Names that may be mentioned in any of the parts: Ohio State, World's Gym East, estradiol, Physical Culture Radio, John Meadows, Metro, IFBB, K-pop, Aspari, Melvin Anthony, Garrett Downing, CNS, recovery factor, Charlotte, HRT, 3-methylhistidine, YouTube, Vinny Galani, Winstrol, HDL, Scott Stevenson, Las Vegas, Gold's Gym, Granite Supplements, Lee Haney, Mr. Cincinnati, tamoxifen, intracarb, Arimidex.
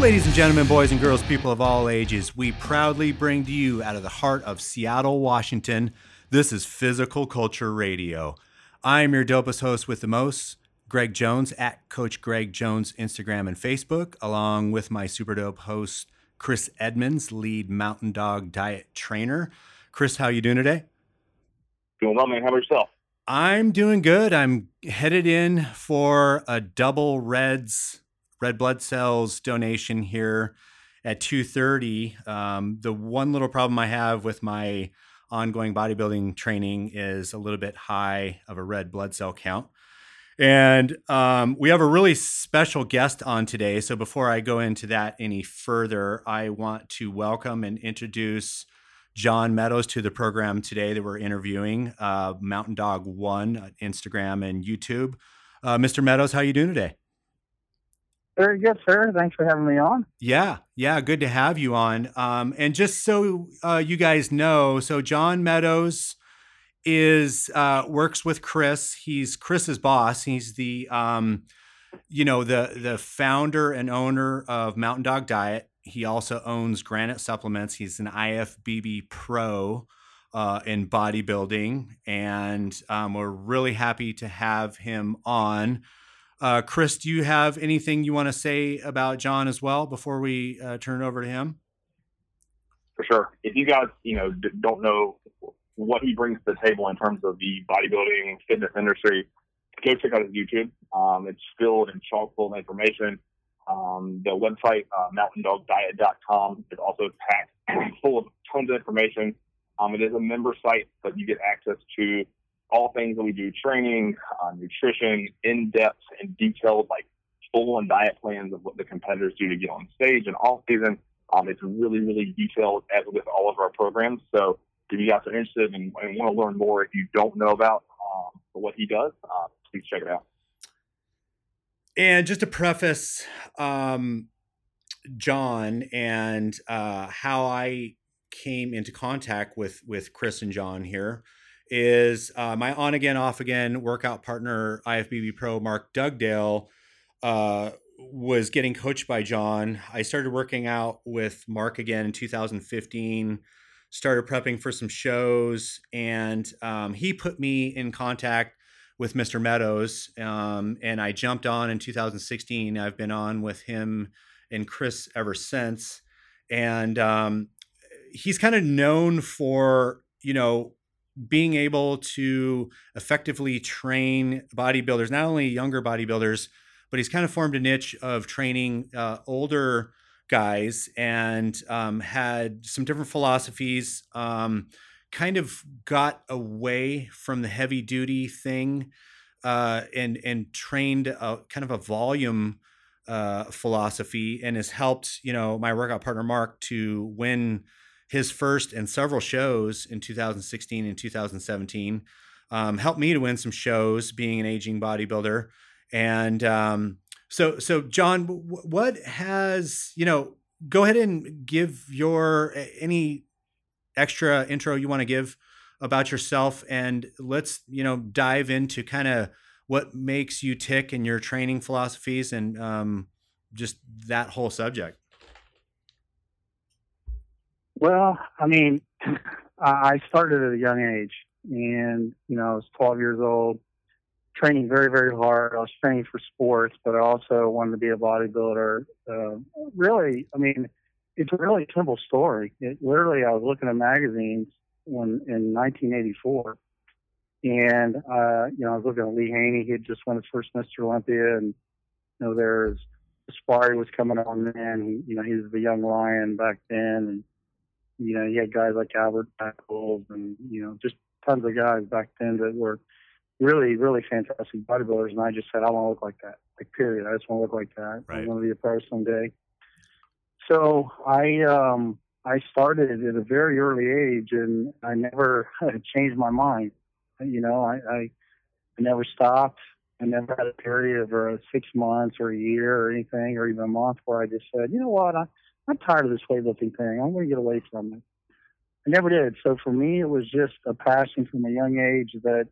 Ladies and gentlemen, boys and girls, people of all ages, we proudly bring to you out of the heart of Seattle, Washington, this is Physical Culture Radio. I am your dopest host with the most, Greg Jones, at Coach Greg Jones, Instagram and Facebook, along with my super dope host, Chris Edmonds, lead Mountain Dog Diet trainer. Chris, how you doing today? Doing well, man. How about yourself? I'm doing good. I'm headed in for a double red blood cells donation here at 2:30. The one little problem I have with my ongoing bodybuilding training is a little bit high of a red blood cell count. And we have a really special guest on today. So before I go into that any further, I want to welcome and introduce John Meadows to the program today that we're interviewing, Mountain Dog One on Instagram and YouTube. Mr. Meadows, how are you doing today? Very good, sir. Thanks for having me on. Yeah. Good to have you on. And just so you guys know, so John Meadows is works with Chris. He's Chris's boss. He's the the founder and owner of Mountain Dog Diet. He also owns Granite Supplements. He's an IFBB pro in bodybuilding, and we're really happy to have him on. Chris, do you have anything you want to say about John as well before we turn it over to him? For sure. If you guys, don't know what he brings to the table in terms of the bodybuilding fitness industry, go check out his YouTube. It's filled and chock full of information. The website, mountaindogdiet.com, is also packed full of tons of information. It is a member site, but you get access to all things that we do, training, nutrition, in-depth and detailed, like full-on diet plans of what the competitors do to get on stage and off-season. It's really, really detailed, as with all of our programs. So if you guys are interested and want to learn more, if you don't know about what he does, please check it out. And just to preface John and how I came into contact with Chris and John here is my on-again, off-again workout partner, IFBB Pro Mark Dugdale, was getting coached by John. I started working out with Mark again in 2015, started prepping for some shows, and he put me in contact with Mr. Meadows, and I jumped on in 2016. I've been on with him and Chris ever since, and he's kind of known for, being able to effectively train bodybuilders, not only younger bodybuilders, but he's kind of formed a niche of training older guys, and had some different philosophies, kind of got away from the heavy duty thing and trained kind of a volume philosophy, and has helped, my workout partner Mark to win his first and several shows in 2016 and 2017, helped me to win some shows being an aging bodybuilder. And so John, what has, go ahead and give any extra intro you want to give about yourself, and let's, dive into kind of what makes you tick and your training philosophies and just that whole subject. Well, I started at a young age, and, I was 12 years old, training very, very hard. I was training for sports, but I also wanted to be a bodybuilder. It's a really simple story. I was looking at magazines in 1984, and, I was looking at Lee Haney. He had just won his first Mr. Olympia, and, there's Aspari was coming on then. He was the young lion back then, and, he had guys like Albert Beckold and, just tons of guys back then that were really, really fantastic bodybuilders. And I just said, I want to look like that, like, period. I just want to look like that. Right. I want to be a pro someday. So I started at a very early age, and I never changed my mind. I never stopped. I never had a period of 6 months or a year or anything, or even a month, where I just said, what, I'm tired of this weightlifting thing. I'm going to get away from it. I never did. So for me, it was just a passion from a young age that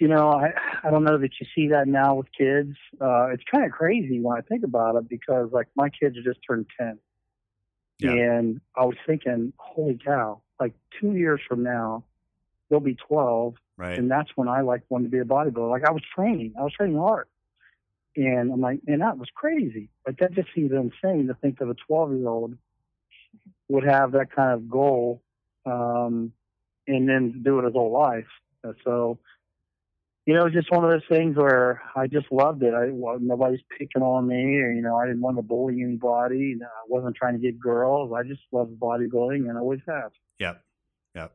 you know, I don't know that you see that now with kids. It's kind of crazy when I think about it, because like my kids just turned 10. Yeah. And I was thinking, holy cow, like 2 years from now, they'll be 12. Right. And that's when I like wanted to be a bodybuilder. Like I was training hard. And I'm like, man, that was crazy. Like that just seems insane to think that a 12-year-old would have that kind of goal, and then do it his whole life. So, you know, it's just one of those things where I just loved it. Nobody's picking on me, or, you know, I didn't want to bully anybody. I wasn't trying to get girls. I just loved bodybuilding, and I always have. Yep. Yep.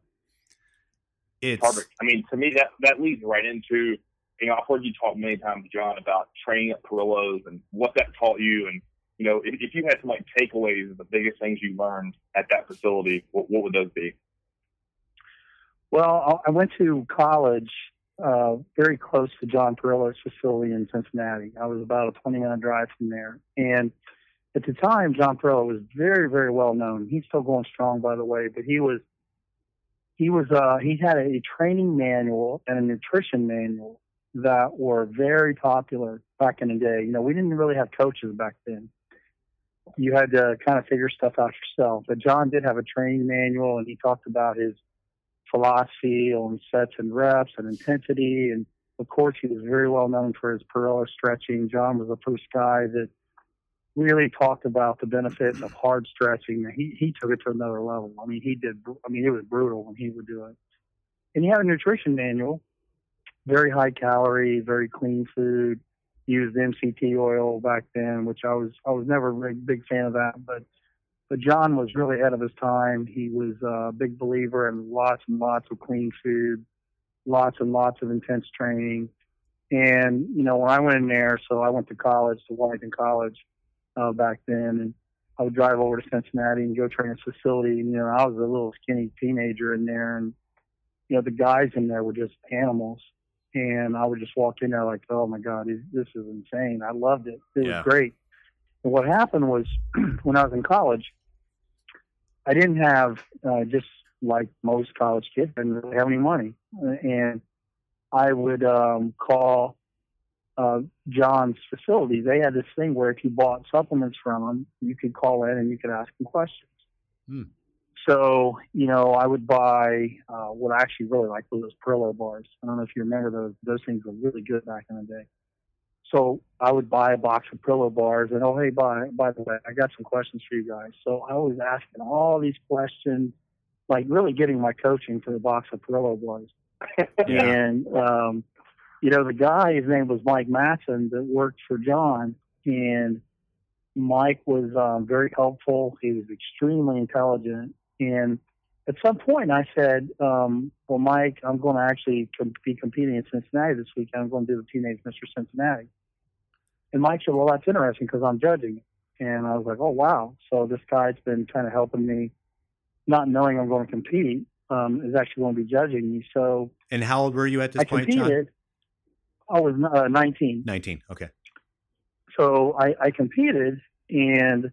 It's perfect. I mean, to me, that leads right into, you know, I've heard you talk many times, John, about training at Parrillo's and what that taught you. And, you know, if you had some like takeaways of the biggest things you learned at that facility, what would those be? Well, I went to college very close to John Parrillo's facility in Cincinnati. I was about a 20-minute drive from there. And at the time, John Parrillo was very, very well known. He's still going strong, by the way, but he had a training manual and a nutrition manual that were very popular back in the day. You know, we didn't really have coaches back then. You had to kind of figure stuff out yourself. But John did have a training manual, and he talked about his philosophy on sets and reps and intensity. And of course, he was very well known for his Parrillo stretching. John was the first guy that really talked about the benefits of hard stretching. He took it to another level. I mean, it was brutal when he would do it. And he had a nutrition manual, very high calorie, very clean food, used MCT oil back then, which I was never a big fan of that, but John was really ahead of his time. He was a big believer in lots and lots of clean food, lots and lots of intense training. And, you know, when I went in there, so I went to college, to Washington College back then, and I would drive over to Cincinnati and go train at his facility. And, you know, I was a little skinny teenager in there, and, you know, the guys in there were just animals. And I would just walk in there like, oh, my God, this is insane. I loved it. It was great. And what happened was when I was in college, I didn't have, just like most college kids, I didn't really have any money. And I would call John's facility. They had this thing where if you bought supplements from them, you could call in and you could ask them questions. Hmm. So, you know, I would buy what I actually really liked was those Parrillo bars. I don't know if you remember those. Those things were really good back in the day. So I would buy a box of Parrillo bars and, oh, hey, by the way, I got some questions for you guys. So I was asking all these questions, like really getting my coaching for the box of Parrillo bars. Yeah. And, you know, the guy, his name was Mike Matson, that worked for John, and Mike was very helpful. He was extremely intelligent. And at some point I said, well, Mike, I'm going to actually be competing in Cincinnati this weekend. I'm going to do the Teenage Mr. Cincinnati. And Mike said, well, that's interesting because I'm judging. And I was like, oh, wow. So this guy's been kind of helping me, not knowing I'm going to compete, is actually going to be judging me. So. And how old were you at this point, John? I competed. I was 19. 19. Okay. So I competed, and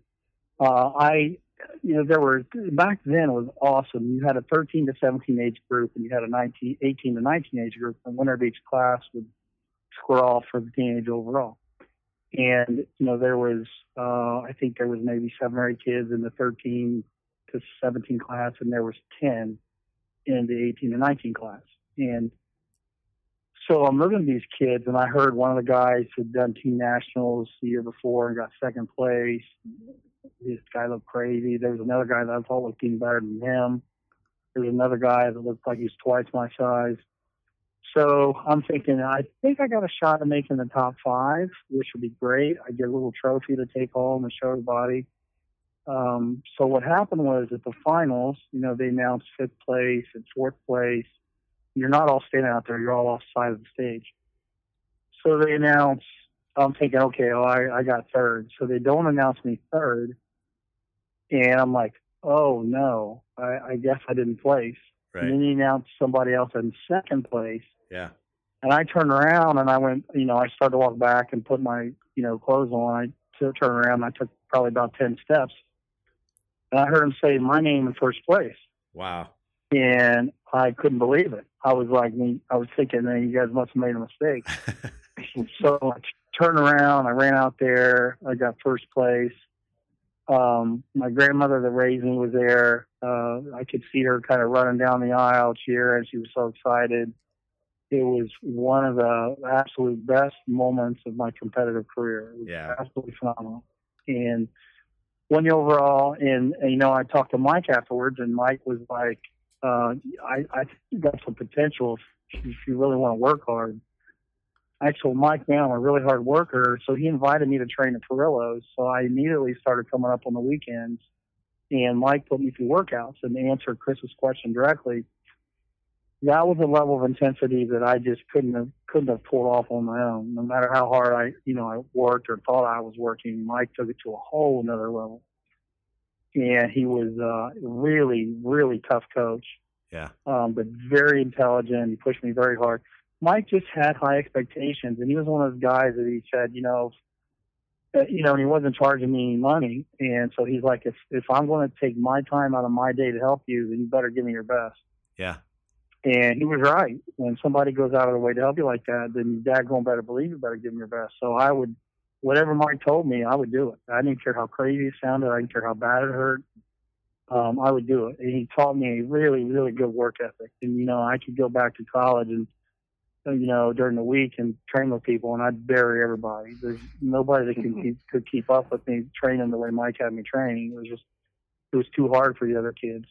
you know, there were, back then it was awesome. You had a 13 to 17 age group, and you had a 18 to 19 age group, and winner of each class would score off for the teenage overall. And, you know, there was, I think there was maybe 7 or 8 kids in the 13 to 17 class, and there was 10 in the 18 to 19 class. And so I'm looking at these kids, and I heard one of the guys had done team nationals the year before and got second place. This guy looked crazy. There was another guy that I thought looked even better than him. There was another guy that looked like he was twice my size. So I'm thinking, I think I got a shot at making the top 5, which would be great. I get a little trophy to take home and show everybody. So what happened was at the finals, you know, they announced 5th place and 4th place. You're not all standing out there. You're all off the side of the stage. So they announce, I'm thinking, okay, well, I got 3rd. So they don't announce me 3rd. And I'm like, oh, no, I guess I didn't place. Right. And then they announced somebody else in 2nd place. Yeah. And I turned around, and I went, you know, I started to walk back and put my, you know, clothes on. I turned around, and I took probably about 10 steps. And I heard him say my name in 1st place. Wow. And I couldn't believe it. I was like, I was thinking, man, you guys must have made a mistake. So I turned around. I ran out there. I got first place. My grandmother that raised me was there. I could see her kind of running down the aisle cheering. She was so excited. It was one of the absolute best moments of my competitive career. It was absolutely phenomenal. And won the overall. And, you know, I talked to Mike afterwards, and Mike was like, I got some potential if you really want to work hard. I told Mike, man, I'm a really hard worker. So he invited me to train at Parrillo's. So I immediately started coming up on the weekends, and Mike put me through workouts. And to answer Chris's question directly, that was a level of intensity that I just couldn't have pulled off on my own. No matter how hard I worked or thought I was working, Mike took it to a whole another level. And he was a really, really tough coach. Yeah. But very intelligent. He pushed me very hard. Mike just had high expectations, and he was one of those guys that he said, and he wasn't charging me any money. And so he's like, if I'm going to take my time out of my day to help you, then you better give me your best. Yeah. And he was right. When somebody goes out of their way to help you like that, then you daggone better believe you better give them your best. So I would, whatever Mike told me, I would do it. I didn't care how crazy it sounded. I didn't care how bad it hurt. I would do it. And he taught me a really, really good work ethic. And, I could go back to college and, during the week and train with people, and I'd bury everybody. There's nobody that could keep up with me training the way Mike had me training. It was too hard for the other kids.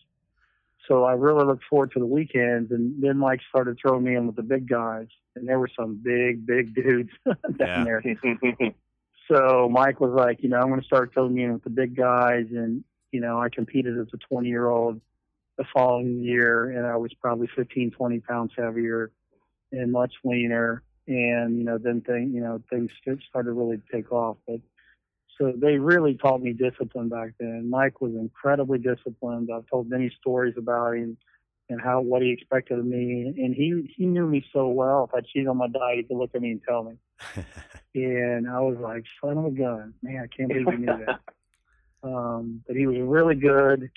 So I really looked forward to the weekends, and then Mike started throwing me in with the big guys, and there were some big, big dudes down there. So Mike was like, I'm going to start throwing me in with the big guys, and, I competed as a 20-year-old the following year, and I was probably 15, 20 pounds heavier and much leaner, and then things started to really take off. But so they really taught me discipline back then. Mike was incredibly disciplined. I've told many stories about him and how what he expected of me, and he knew me so well. If I cheated on my diet, he could look at me and tell me. And I was like, son of a gun, man, I can't believe you knew that. But he was really good.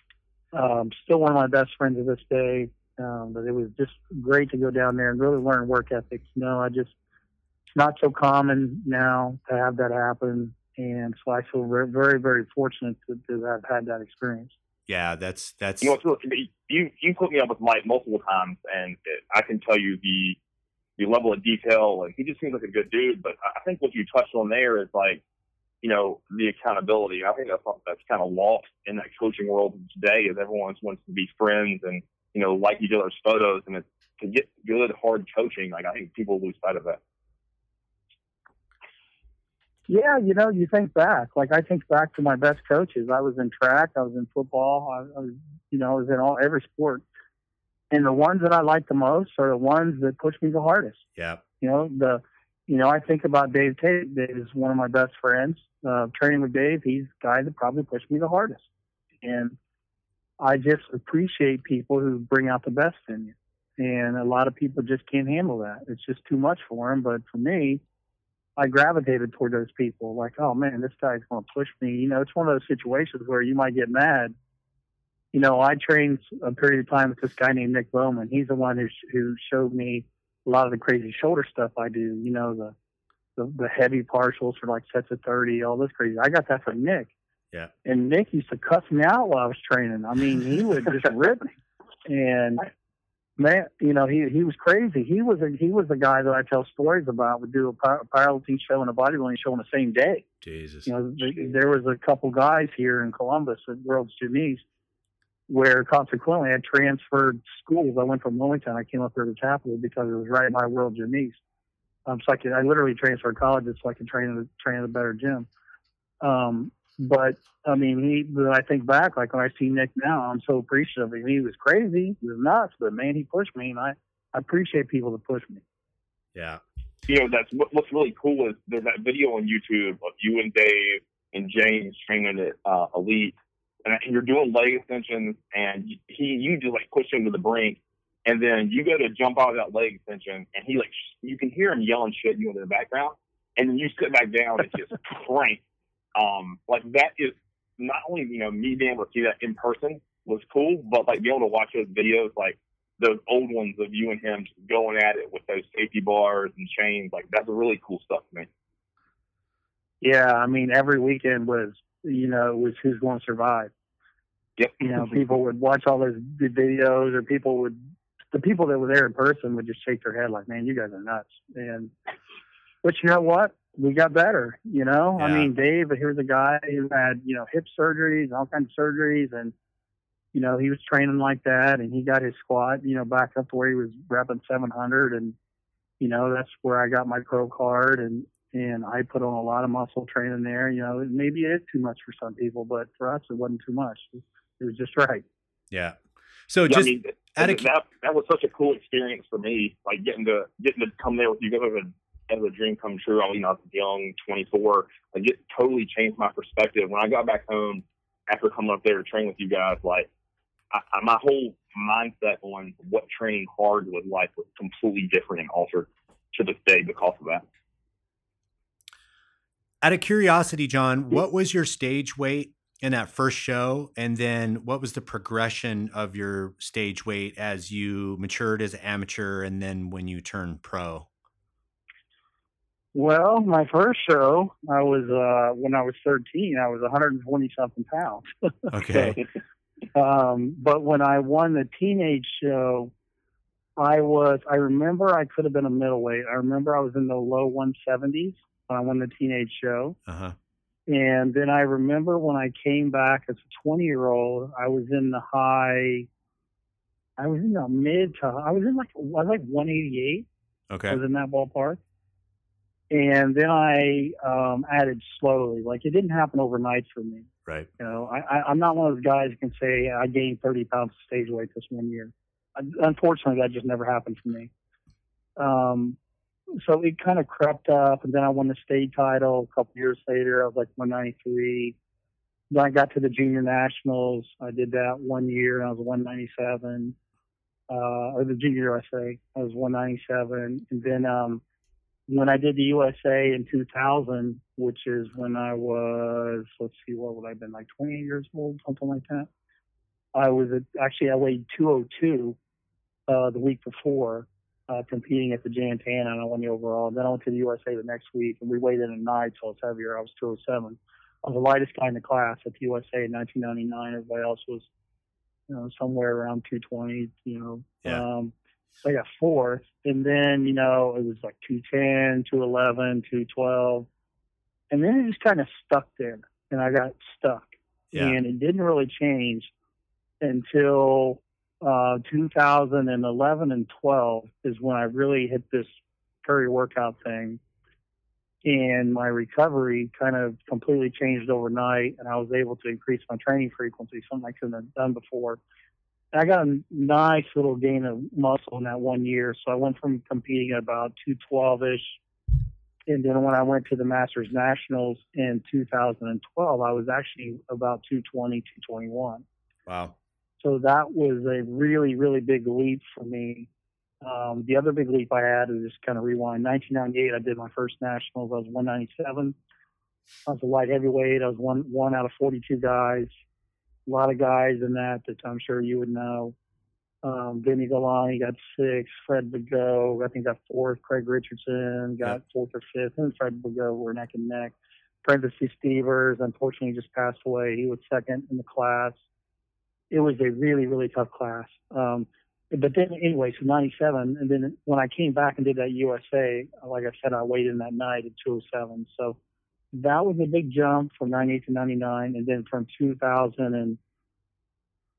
Still one of my best friends to this day. But it was just great to go down there and really learn work ethics. It's not so common now to have that happen. And so I feel very, very fortunate to have had that experience. Yeah, that's. You put me up with Mike multiple times, and I can tell you the level of detail. Like, he just seems like a good dude, but I think what you touched on there is like, the accountability. I think that's kind of lost in that coaching world today, is everyone wants to be friends and, like each other's photos, and it's, to get good, hard coaching, like, I think people lose sight of that. Yeah, you think back. Like, I think back to my best coaches. I was in track. I was in football. I was in every sport. And the ones that I liked the most are the ones that pushed me the hardest. Yeah. I think about Dave Tate. Dave is one of my best friends. Training with Dave, he's the guy that probably pushed me the hardest. And I just appreciate people who bring out the best in you. And a lot of people just can't handle that. It's just too much for them. But for me, I gravitated toward those people. Like, oh, man, this guy's going to push me. It's one of those situations where you might get mad. I trained a period of time with this guy named Nick Bowman. He's the one who showed me a lot of the crazy shoulder stuff I do, the heavy partials for like sets of 30, all this crazy. I got that from Nick. Yeah. And Nick used to cuss me out while I was training. I mean, he would just rip me. And, man, he was crazy. He was the guy that I tell stories about would do a powerlifting show and a bodybuilding show on the same day. Jesus. There was a couple guys here in Columbus at World's Gym East where, consequently, I transferred schools. I went from Wilmington. I came up here to Taproot because it was right by World's Gym East. So I literally transferred colleges so I could train at a better gym. But I mean, when I think back, like when I see Nick now, I'm so appreciative. He was crazy, he was nuts, but man, he pushed me, and I appreciate people that push me. Yeah, that's what's really cool is there's that video on YouTube of you and Dave and James training at Elite, and you're doing leg extensions, and you just like push him to the brink, and then you go to jump out of that leg extension, and he like you can hear him yelling shit you in the background, and then you sit back down and just crank. Like that is not only me being able to see that in person, was cool, but like being able to watch those videos, like those old ones of you and him just going at it with those safety bars and chains, like that's really cool stuff to me. Yeah, I mean, every weekend was, you know, was who's going to survive. Yep. You know, people would watch all those videos, or people would, the people that were there in person would just shake their head like, man, you guys are nuts. And, but you know what? We got better, you know? Yeah. I mean, Dave, here's a guy who had, you know, hip surgeries, all kinds of surgeries, and, you know, he was training like that, and he got his squat, you know, back up to where he was repping 700, and, you know, that's where I got my pro card, and I put on a lot of muscle training there. You know, maybe it is too much for some people, but for us, it wasn't too much. It was just right. Yeah. So just, I mean, that was such a cool experience for me, like getting to come there with you guys as a dream come true. I mean, I was young, 24. Like, it totally changed my perspective. When I got back home after coming up there to train with you guys, like my whole mindset on what training hard was like was completely different and altered to this day because of that. Out of curiosity, John, what was your stage weight in that first show? And then what was the progression of your stage weight as you matured as an amateur and then when you turned pro? Well, my first show, I was, when I was 13, I was 120 something pounds. Okay. So, but when I won the teenage show, I remember I could have been a middleweight. I remember I was in the low 170s when I won the teenage show. Uh-huh. And then I remember when I came back as a 20-year-old, I was like 188. Okay. I was in that ballpark. And then I added slowly. Like, it didn't happen overnight for me. Right. You know, I'm not one of those guys who can say I gained 30 pounds of stage weight this one year. Unfortunately, that just never happened for me. So it kind of crept up, and then I won the state title a couple years later. I was like 193. Then I got to the junior nationals. I did that one year, and I was 197. Or the junior USA, I was 197. And then when I did the USA in 2000, which is when I was, let's see, what would I have been, like 28 years old, something like that. I weighed 202 the week before. Competing at the Jantana, and I won the overall. Then I went to the USA the next week, and we weighed in at 9, so it's heavier. I was 207. I was the lightest guy in the class at the USA in 1999. Everybody else was, you know, somewhere around 220. You know, yeah. So I got fourth, and then, you know, it was like 210, 211, 212, and then it just kind of stuck there, and I got stuck, yeah. And it didn't really change until 2011 and 12 is when I really hit this curry workout thing, and my recovery kind of completely changed overnight, and I was able to increase my training frequency, something I couldn't have done before. And I got a nice little gain of muscle in that one year, so I went from competing at about 212-ish, and then when I went to the Masters Nationals in 2012, I was actually about 220, 221. Wow. So that was a really, really big leap for me. The other big leap I had is just kind of rewind. 1998, I did my first nationals. I was 197. I was a light heavyweight. I was one out of 42 guys. A lot of guys in that I'm sure you would know. Vinny Galani got 6th. Fred Bigot, I think, got 4th. Craig Richardson got 4th or 5th. And Fred Bigot were neck and neck. Prentice Stevers, unfortunately, just passed away. He was 2nd in the class. It was a really, really tough class. But then anyway, so 97, and then when I came back and did that USA, like I said, I weighed in that night at 207. So that was a big jump from 98 to 99, and then from 2000 and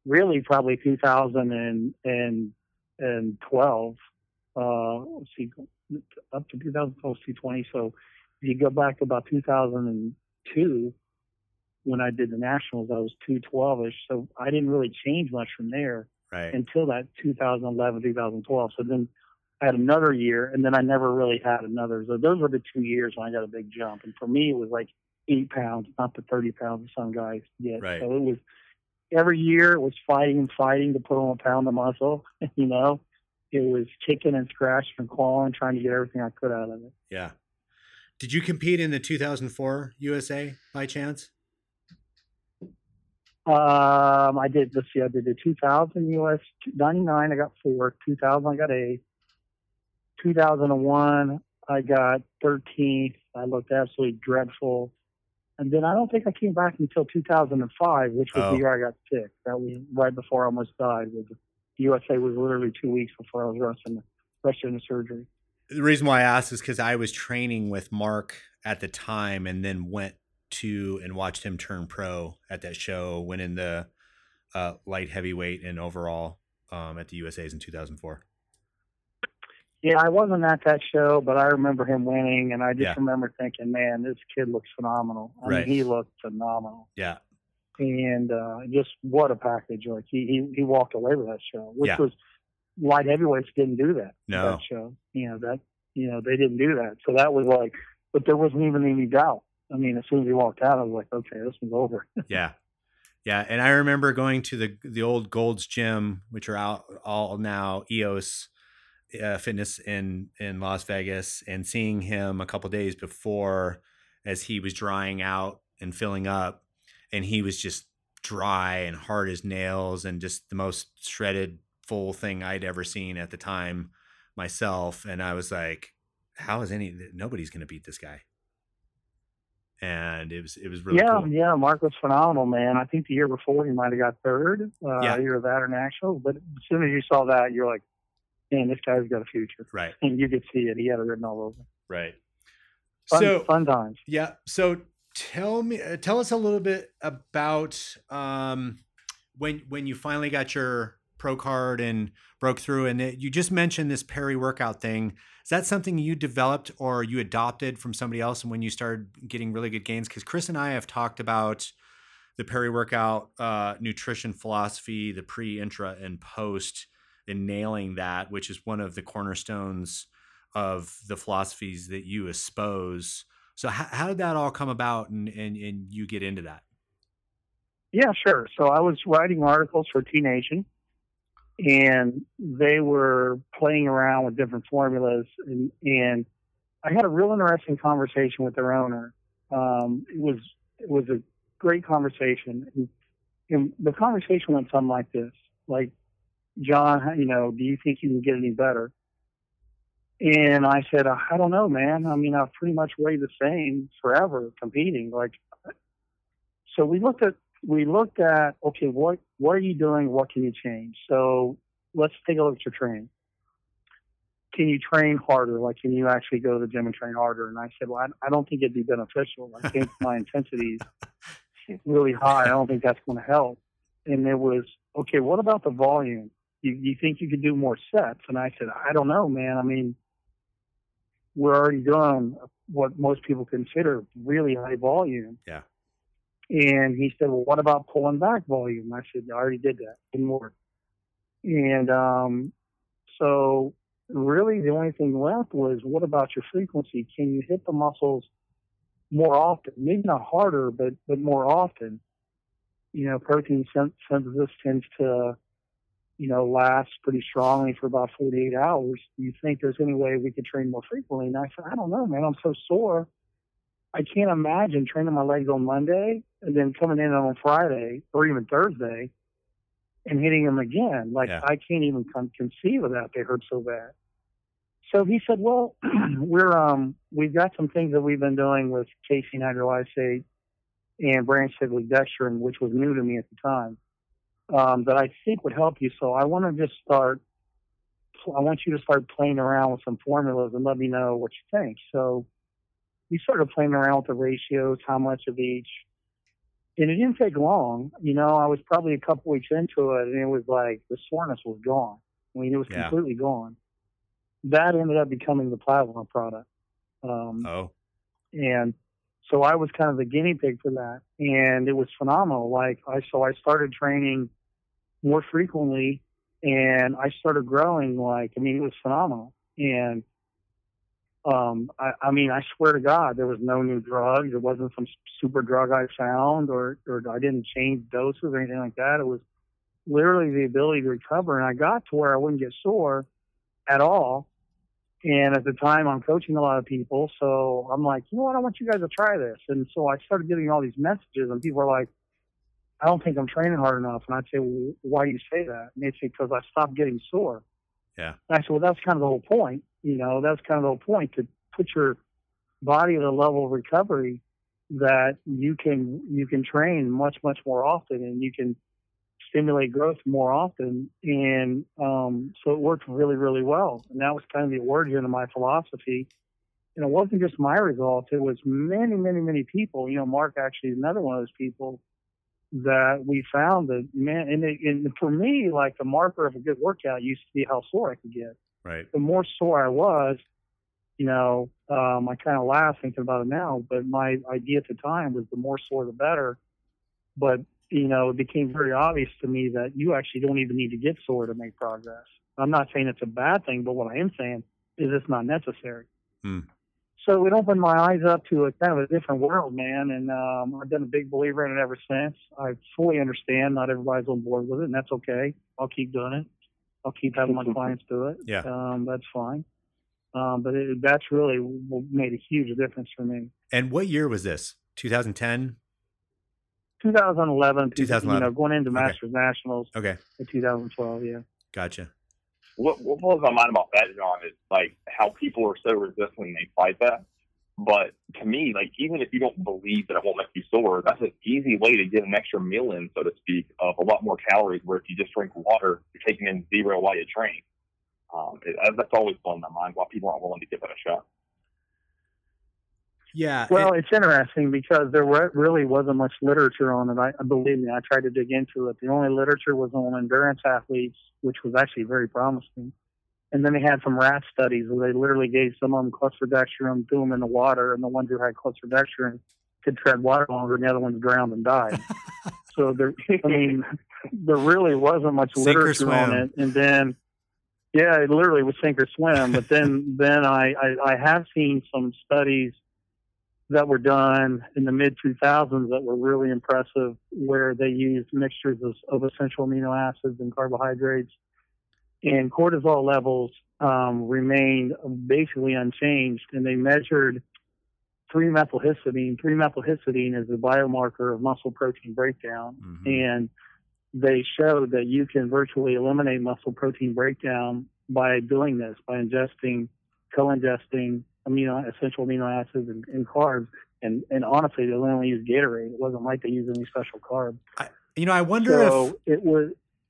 really probably 2012, let's see, up to 2012, 220. So if you go back to about 2002, when I did the nationals, I was 212-ish. So I didn't really change much from there until that 2011, 2012. So then I had another year, and then I never really had another. So those were the 2 years when I got a big jump. And for me, it was like 8 pounds, not the 30 pounds some guys get. Right. So it was every year it was fighting to put on a pound of muscle, you know. It was kicking and scratching and clawing, trying to get everything I could out of it. Yeah. Did you compete in the 2004 USA by chance? I did, let's see, I did the 2000 US 99, I got 4, 2000, I got 8, 2001, I got 13, I looked absolutely dreadful. And then I don't think I came back until 2005, which was the year I got sick. That was right before I almost died. The USA was literally 2 weeks before I was rushing the surgery. The reason why I asked is because I was training with Mark at the time and then went to and watched him turn pro at that show, went in the light heavyweight and overall at the USA's in 2004. Yeah, I wasn't at that show, but I remember him winning, and I just remember thinking, man, this kid looks phenomenal. I mean, he looked phenomenal. Yeah. And just what a package. Like, he walked away with that show, which was light heavyweights didn't do that. No. That show. You know, they didn't do that. So that was like, but there wasn't even any doubt. I mean, as soon as he walked out, I was like, okay, this one's over. Yeah. Yeah. And I remember going to the old Gold's Gym, which are out all now, EOS Fitness in Las Vegas, and seeing him a couple days before as he was drying out and filling up, and he was just dry and hard as nails and just the most shredded full thing I'd ever seen at the time myself. And I was like, nobody's going to beat this guy. And it was really cool. Yeah, Mark was phenomenal, man. I think the year before he might have got third, either that or national. But as soon as you saw that, you're like, man, this guy's got a future. Right. And you could see it. He had it written all over. Right. Fun times. Yeah. So tell us a little bit about when you finally got your pro card and broke through, and you just mentioned this peri-workout thing. Is that something you developed or you adopted from somebody else? And when you started getting really good gains, because Chris and I have talked about the peri-workout nutrition philosophy, the pre, intra, and post, and nailing that, which is one of the cornerstones of the philosophies that you espouse. So how did that all come about and you get into that? Yeah, sure. So I was writing articles for T Nation, and they were playing around with different formulas. And I had a real interesting conversation with their owner. It was a great conversation. And the conversation went something like this, like, John, you know, do you think you can get any better? And I said, I don't know, man. I mean, I've pretty much weighed the same forever competing. Like, so we looked at, okay, what are you doing? What can you change? So let's take a look at your training. Can you train harder? Like, can you actually go to the gym and train harder? And I said, well, I don't think it'd be beneficial. I think my intensity is really high. I don't think that's going to help. And there was, okay, what about the volume? You think you could do more sets? And I said, I don't know, man. I mean, we're already doing what most people consider really high volume. Yeah. And he said, well, what about pulling back volume? I said, I already did that. Didn't work. And so really the only thing left was, what about your frequency? Can you hit the muscles more often? Maybe not harder, but more often. You know, protein synthesis tends to, you know, last pretty strongly for about 48 hours. Do you think there's any way we could train more frequently? And I said, I don't know, man. I'm so sore. I can't imagine training my legs on Monday and then coming in on Friday or even Thursday and hitting them again. Like, yeah. I can't even conceive of that. They hurt so bad. So he said, well, we've got some things that we've been doing with casein hydrolysate and branched-sigley dextrin, which was new to me at the time, that I think would help you. So I want you to start playing around with some formulas and let me know what you think. So we started playing around with the ratios, how much of each. And it didn't take long. You know, I was probably a couple weeks into it, and it was like the soreness was gone. I mean, it was completely gone. That ended up becoming the Platinum product. So I was kind of the guinea pig for that, and it was phenomenal. Like, I started training more frequently, and I started growing. Like, I mean, it was phenomenal. And I swear to God, there was no new drugs. It wasn't some super drug I found, or I didn't change doses or anything like that. It was literally the ability to recover, and I got to where I wouldn't get sore at all. And at the time, I'm coaching a lot of people, so I'm like, you know what, I want you guys to try this. And so I started getting all these messages, and people are like, I don't think I'm training hard enough. And I'd say, well, why do you say that? And they'd say, because I stopped getting sore. Yeah. And I said, well, that's kind of the whole point. You know, that's kind of the whole point, to put your body at a level of recovery that you can train much, much more often, and you can stimulate growth more often. And so it worked really, really well. And that was kind of the origin of my philosophy. And it wasn't just my results. It was many, many, many people. You know, Mark actually is another one of those people that we found that, man, and for me, like, the marker of a good workout used to be how sore I could get. Right. The more sore I was, you know, I kind of laugh thinking about it now, but my idea at the time was the more sore, the better. But, you know, it became very obvious to me that you actually don't even need to get sore to make progress. I'm not saying it's a bad thing, but what I am saying is it's not necessary. Hmm. So it opened my eyes up to a kind of a different world, man. And I've been a big believer in it ever since. I fully understand not everybody's on board with it, and that's okay. I'll keep doing it. I'll keep having my clients do it. Yeah. That's fine. But that's really what made a huge difference for me. And what year was this? 2010? 2011. 2011. You know, going into Masters Nationals. Okay. In 2012, yeah. Gotcha. What blows my mind about that, John, is like how people are so resistant when they fight that. But to me, like, even if you don't believe that it won't make you sore, that's an easy way to get an extra meal in, so to speak, of a lot more calories, where if you just drink water, you're taking in zero while you train. That's always blown my mind why people aren't willing to give it a shot. Yeah. Well, it's interesting because there really wasn't much literature on it. Believe me, I tried to dig into it. The only literature was on endurance athletes, which was actually very promising. And then they had some rat studies where they literally gave some of them cluster dextrin, threw them in the water, and the ones who had cluster dextrin could tread water longer, and the other ones drowned and died. So there really wasn't much literature on it. And then, yeah, it literally was sink or swim. But then I have seen some studies that were done in the mid-2000s that were really impressive, where they used mixtures of essential amino acids and carbohydrates, and cortisol levels remained basically unchanged. And they measured 3-methylhistidine. 3-methylhistidine is a biomarker of muscle protein breakdown. Mm-hmm. And they showed that you can virtually eliminate muscle protein breakdown by doing this, by ingesting, co-ingesting essential amino acids and carbs. And honestly, they only use Gatorade. It wasn't like they used any special carbs.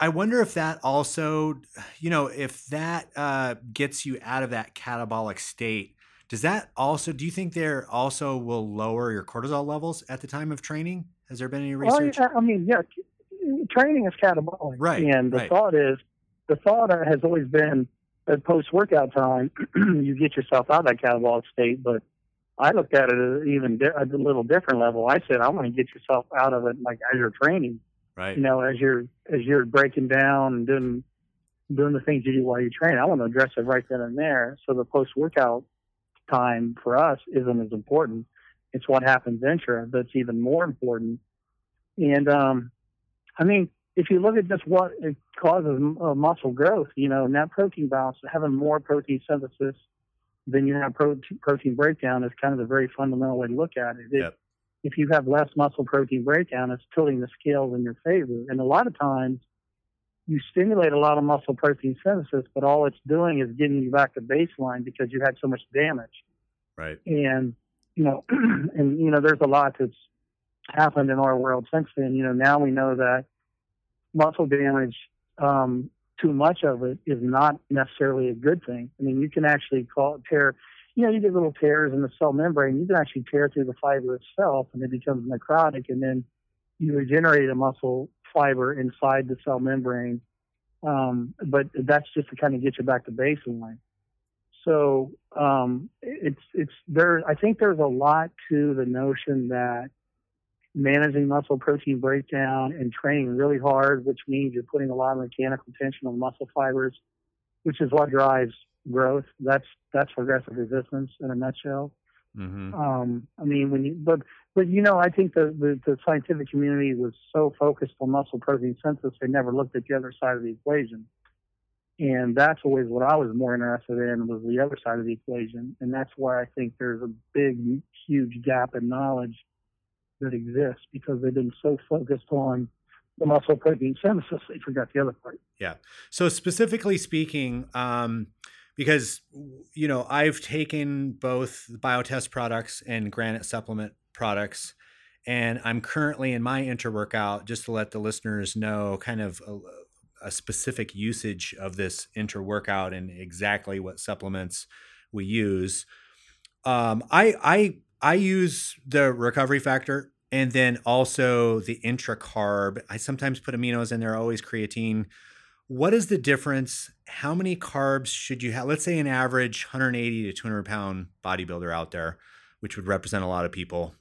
I wonder if that also, you know, if that gets you out of that catabolic state, do you think there also will lower your cortisol levels at the time of training? Has there been any research? Well, training is catabolic. Right. And the thought has always been, at post-workout time, you get yourself out of that catabolic state. But I looked at it at even a little different level. I said, I want to get yourself out of it, like, as you're training, right? You know, as you're breaking down and doing the things you do while you train. I want to address it right then and there. So the post-workout time for us isn't as important. It's what happens intra that's even more important. And if you look at just what it causes muscle growth, you know, net protein balance, having more protein synthesis than you have protein breakdown is kind of a very fundamental way to look at it. Yep. If you have less muscle protein breakdown, it's tilting the scales in your favor. And a lot of times you stimulate a lot of muscle protein synthesis, but all it's doing is getting you back to baseline because you had so much damage. Right. And, you know, there's a lot that's happened in our world since then. You know, now we know that muscle damage, too much of it is not necessarily a good thing. I mean, you can actually tear. You know, you get little tears in the cell membrane. You can actually tear through the fiber itself, and it becomes necrotic, and then you regenerate a muscle fiber inside the cell membrane. But that's just to kind of get you back to baseline. So it's there. I think there's a lot to the notion that managing muscle protein breakdown and training really hard, which means you're putting a lot of mechanical tension on muscle fibers, which is what drives growth. That's progressive resistance in a nutshell. Mm-hmm. I think the scientific community was so focused on muscle protein synthesis, they never looked at the other side of the equation. And that's always what I was more interested in, was the other side of the equation. And that's why I think there's a big, huge gap in knowledge that exists because they've been so focused on the muscle protein synthesis, they forgot the other part. Yeah. So specifically speaking, because, you know, I've taken both BioTest products and Granite Supplement products, and I'm currently in my inter-workout, just to let the listeners know kind of a specific usage of this inter-workout and exactly what supplements we use. I use the recovery factor and then also the intracarb. I sometimes put aminos in there, always creatine. What is the difference? How many carbs should you have? Let's say an average 180 to 200 pound bodybuilder out there, which would represent a lot of people.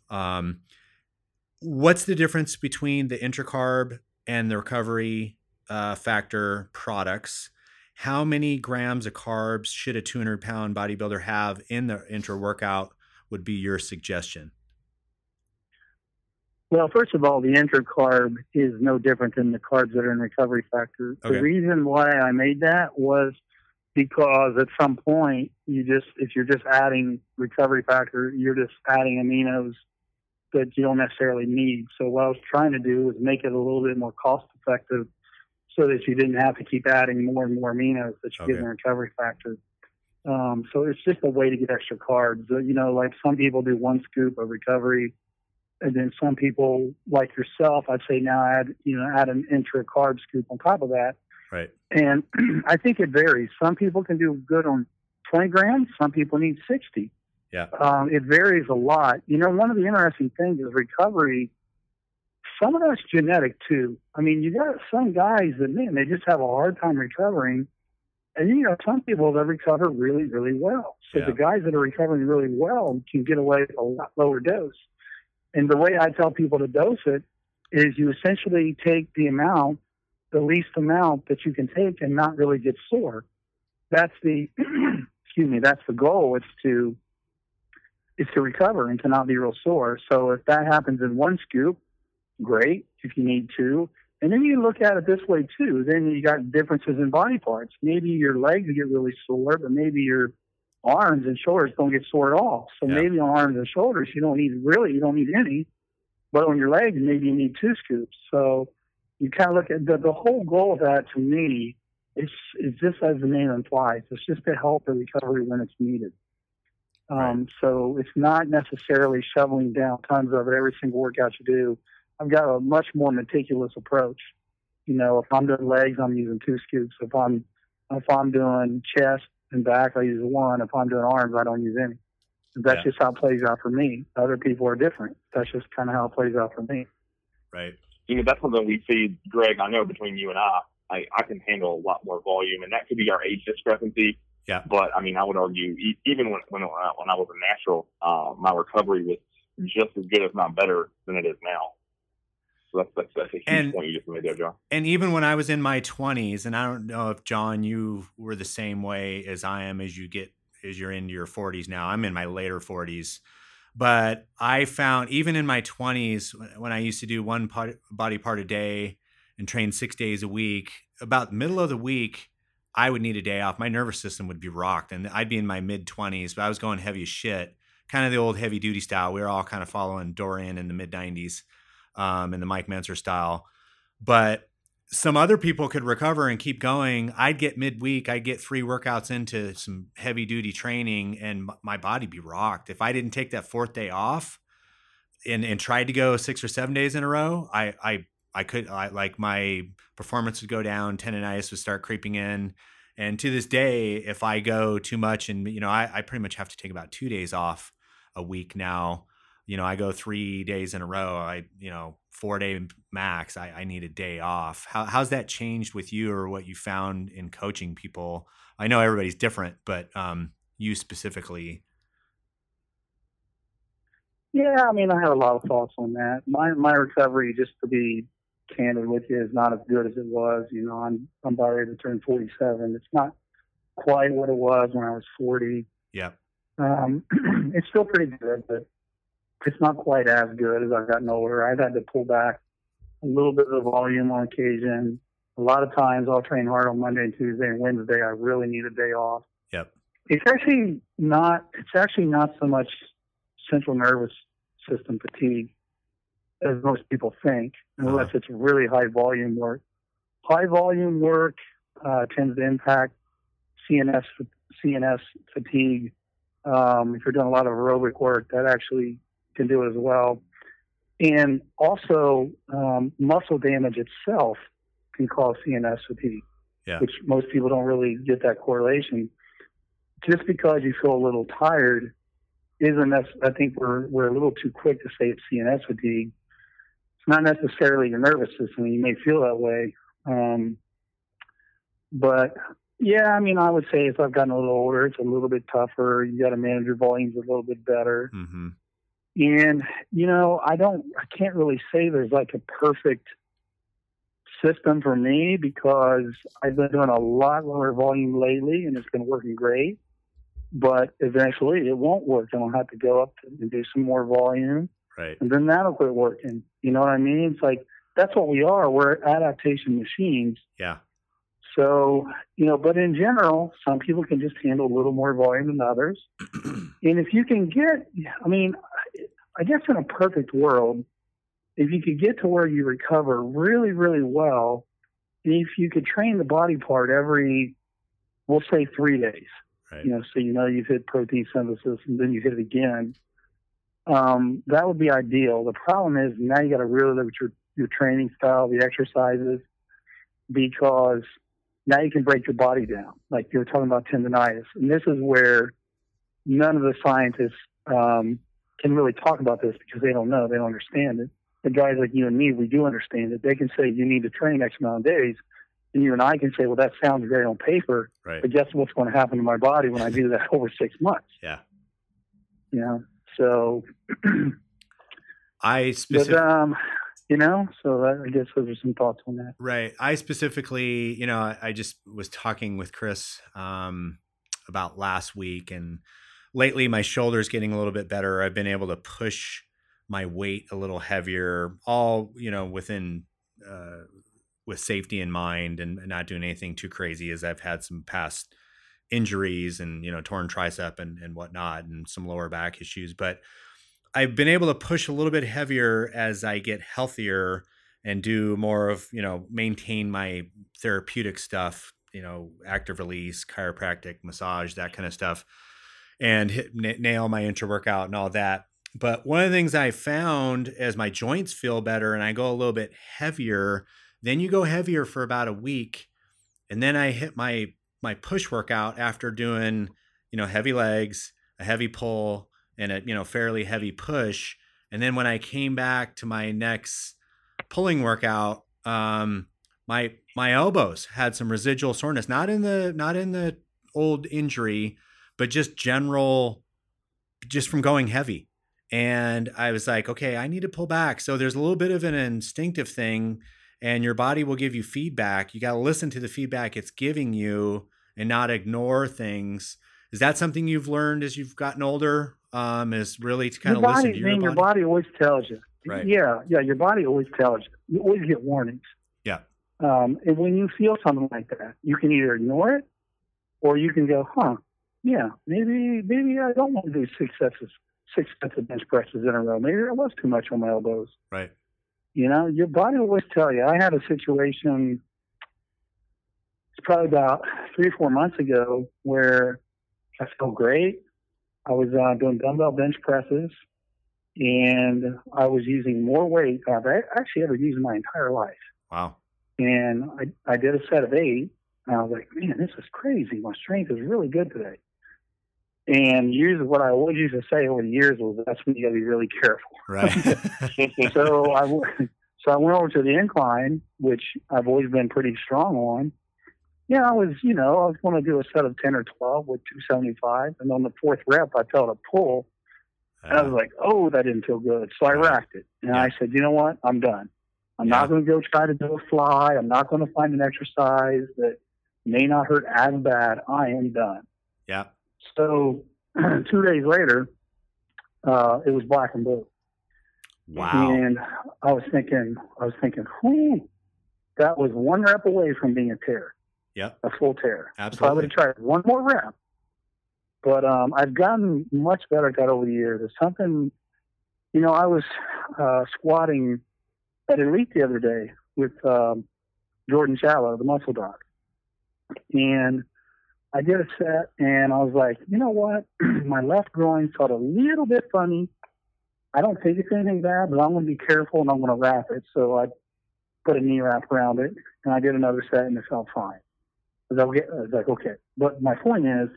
What's the difference between the intracarb and the recovery factor products? How many grams of carbs should a 200 pound bodybuilder have in the intra-workout would be your suggestion? Well, first of all, the intracarb is no different than the carbs that are in recovery factor. Okay. The reason why I made that was because at some point, if you're just adding recovery factor, you're just adding aminos that you don't necessarily need. So what I was trying to do was make it a little bit more cost effective so that you didn't have to keep adding more and more aminos that you get in recovery factor. So it's just a way to get extra carbs. You know, like some people do one scoop of recovery. And then some people, like yourself, I'd say now add an intra carb scoop on top of that. Right. And I think it varies. Some people can do good on 20 grams. Some people need 60. Yeah. It varies a lot. You know, one of the interesting things is recovery. Some of that's genetic too. I mean, you got some guys that they just have a hard time recovering, and you know, some people that recover really, really well. So the guys that are recovering really well can get away with a lot lower dose. And the way I tell people to dose it is you essentially take the least amount that you can take and not really get sore. That's that's the goal. It's to recover and to not be real sore. So if that happens in one scoop, great, if you need two. And then you look at it this way too. Then you got differences in body parts. Maybe your legs get really sore, but maybe your arms and shoulders don't get sore at all. So maybe on arms and shoulders, you don't need any, but on your legs, maybe you need two scoops. So you kind of look at the whole goal of that to me is just as the name implies. It's just to help the recovery when it's needed. Right. So it's not necessarily shoveling down tons of it every single workout you do. I've got a much more meticulous approach. You know, if I'm doing legs, I'm using two scoops. If I'm doing chest and back, I use one. If I'm doing arms, I don't use any. That's just how it plays out for me. Other people are different. That's just kind of how it plays out for me. Right. You know, that's something we see, Greg. I know between you and I can handle a lot more volume, and that could be our age discrepancy. Yeah. But I mean, I would argue even when I was a natural, my recovery was just as good, if not better, than it is now. So that's a huge point you just made there, John. And even when I was in my 20s, and I don't know if, John, you were the same way as I am as you're into your 40s now. I'm in my later 40s. But I found even in my 20s, when I used to do one body part a day and train 6 days a week, about the middle of the week, I would need a day off. My nervous system would be rocked, and I'd be in my mid-20s, but I was going heavy as shit, kind of the old heavy-duty style. We were all kind of following Dorian in the mid-90s. In the Mike Matson style, but some other people could recover and keep going. I'd get midweek, I'd get 3 workouts into some heavy duty training and my body be rocked. If I didn't take that 4th day off and tried to go 6 or 7 days in a row, I my performance would go down. Tendonitis would start creeping in. And to this day, if I go too much and, you know, I pretty much have to take about 2 days off a week now. You know, I go 3 days in a row. 4-day max. I need a day off. How's that changed with you, or what you found in coaching people? I know everybody's different, but you specifically. Yeah, I mean, I had a lot of thoughts on that. My recovery, just to be candid with you, is not as good as it was. You know, I'm about ready to turn 47. It's not quite what it was when I was 40. Yeah. It's still pretty good, but it's not quite as good as I've gotten older. I've had to pull back a little bit of the volume on occasion. A lot of times I'll train hard on Monday, Tuesday, and Wednesday. I really need a day off. Yep. It's actually not so much central nervous system fatigue. as most people think, unless it's really high volume work. High volume work tends to impact CNS fatigue. If you're doing a lot of aerobic work, that actually can do it as well. And also, muscle damage itself can cause CNS fatigue, which most people don't really get that correlation. Just because you feel a little tired isn't I think we're a little too quick to say it's CNS fatigue. It's not necessarily your nervous system. You may feel that way. But yeah, I mean, I would say as I've gotten a little older, it's a little bit tougher. You got to manage your volumes a little bit better. Mm-hmm. And, you know, I can't really say there's like a perfect system for me, because I've been doing a lot lower volume lately and it's been working great, but eventually it won't work. And I'll have to go up and do some more volume. Right. And then that'll quit working. You know what I mean? It's like, that's what we are. We're adaptation machines. Yeah. So, you know, but in general, some people can just handle a little more volume than others. And if you can get, I mean, I guess in a perfect world, if you could get to where you recover really, really well, if you could train the body part every, we'll say 3 days, right. You know, so you know you've hit protein synthesis and then you hit it again, that would be ideal. The problem is now you got to really look at your training style, the exercises, because now you can break your body down. Like you were talking about tendonitis. And this is where none of the scientists can really talk about this, because they don't know. They don't understand it. The guys like you and me, we do understand it. They can say you need to train X amount of days. And you and I can say, well, that sounds great on paper. Right. But guess what's going to happen to my body when I do that over 6 months? Yeah. You know, so. You know, so that, I guess those are some thoughts on that. Right. I specifically, you know, I just was talking with Chris about last week, and lately my shoulder's getting a little bit better. I've been able to push my weight a little heavier, all, you know, within with safety in mind, and not doing anything too crazy, as I've had some past injuries and, you know, torn tricep and whatnot, and some lower back issues. But I've been able to push a little bit heavier as I get healthier and do more of, you know, maintain my therapeutic stuff, you know, active release, chiropractic, massage, that kind of stuff, and nail my intra-workout and all that. But one of the things I found, as my joints feel better and I go a little bit heavier, then you go heavier for about a week. And then I hit my push workout after doing, you know, heavy legs, a heavy pull, and a, you know, fairly heavy push. And then when I came back to my next pulling workout, my elbows had some residual soreness, not in the old injury, but just general, just from going heavy. And I was like, okay, I need to pull back. So there's a little bit of an instinctive thing, and your body will give you feedback. You got to listen to the feedback it's giving you and not ignore things. Is that something you've learned as you've gotten older? Is really to kind of listen to your body? Your body always tells you. Right. Yeah, your body always tells you. You always get warnings. Yeah. And when you feel something like that, you can either ignore it, or you can go, yeah, maybe I don't want to do six sets of bench presses in a row. Maybe it was too much on my elbows. Right. You know, your body will always tell you. I had a situation, it's probably about 3 or 4 months ago, where I felt great. I was doing dumbbell bench presses, and I was using more weight than I've actually ever used in my entire life. Wow. And I did a set of 8, and I was like, man, this is crazy. My strength is really good today. And usually what I always used to say over the years was, that's when you got to be really careful. Right. So I went over to the incline, which I've always been pretty strong on. Yeah, I was going to do a set of 10 or 12 with 275. And on the 4th rep, I felt a pull. And I was like, oh, that didn't feel good. So I racked it. And I said, you know what? I'm done. I'm not going to go try to do a fly. I'm not going to find an exercise that may not hurt as bad. I am done. Yeah. So 2 days later, it was black and blue. Wow. And I was thinking, that was one rep away from being a tear. Yeah, a full tear. Absolutely. So I would have tried one more rep. But I've gotten much better at that over the years. There's something You know, I was squatting at Elite the other day with Jordan Shallow, the muscle dog. And I did a set, and I was like, you know what? My left groin felt a little bit funny. I don't think it's anything bad, but I'm going to be careful, and I'm going to wrap it. So I put a knee wrap around it, and I did another set, and it felt fine. I was like, okay. But my point is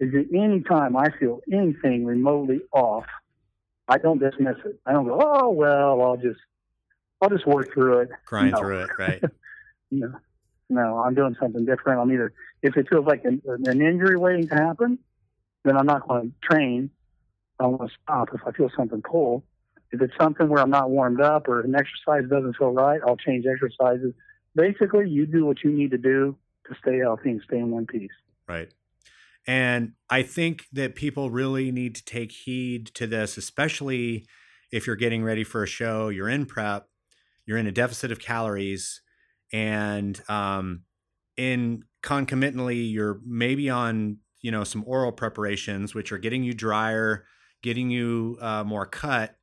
that any time I feel anything remotely off, I don't dismiss it. I don't go, oh, well, I'll just work through it. Grind through it, right. No, I'm doing something different. I'm either, if it feels like an injury waiting to happen, then I'm not going to train. I'm going to stop if I feel something pull. If it's something where I'm not warmed up or an exercise doesn't feel right, I'll change exercises. Basically, you do what you need to do to stay healthy and stay in one piece. Right. And I think that people really need to take heed to this, especially if you're getting ready for a show, you're in prep, you're in a deficit of calories, and concomitantly you're maybe on, some oral preparations, which are getting you drier, getting you more cut.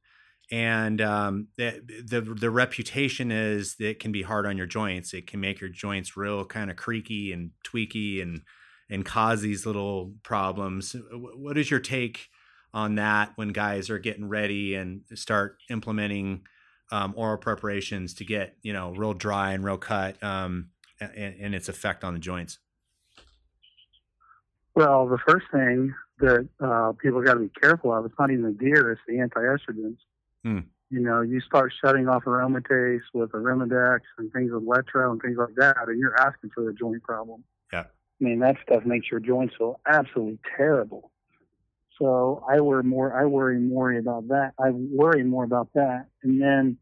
And the reputation is that it can be hard on your joints. It can make your joints real kind of creaky and tweaky and cause these little problems. What is your take on that when guys are getting ready and start implementing oral preparations to get, real dry and real cut and its effect on the joints? Well, the first thing that people got to be careful of, it's not even the deer, it's the anti-estrogens. You start shutting off aromatase with Arimidex and things with Letra and things like that, and you're asking for the joint problem. Yeah. I mean, that stuff makes your joints feel absolutely terrible. So I worry more about that. And then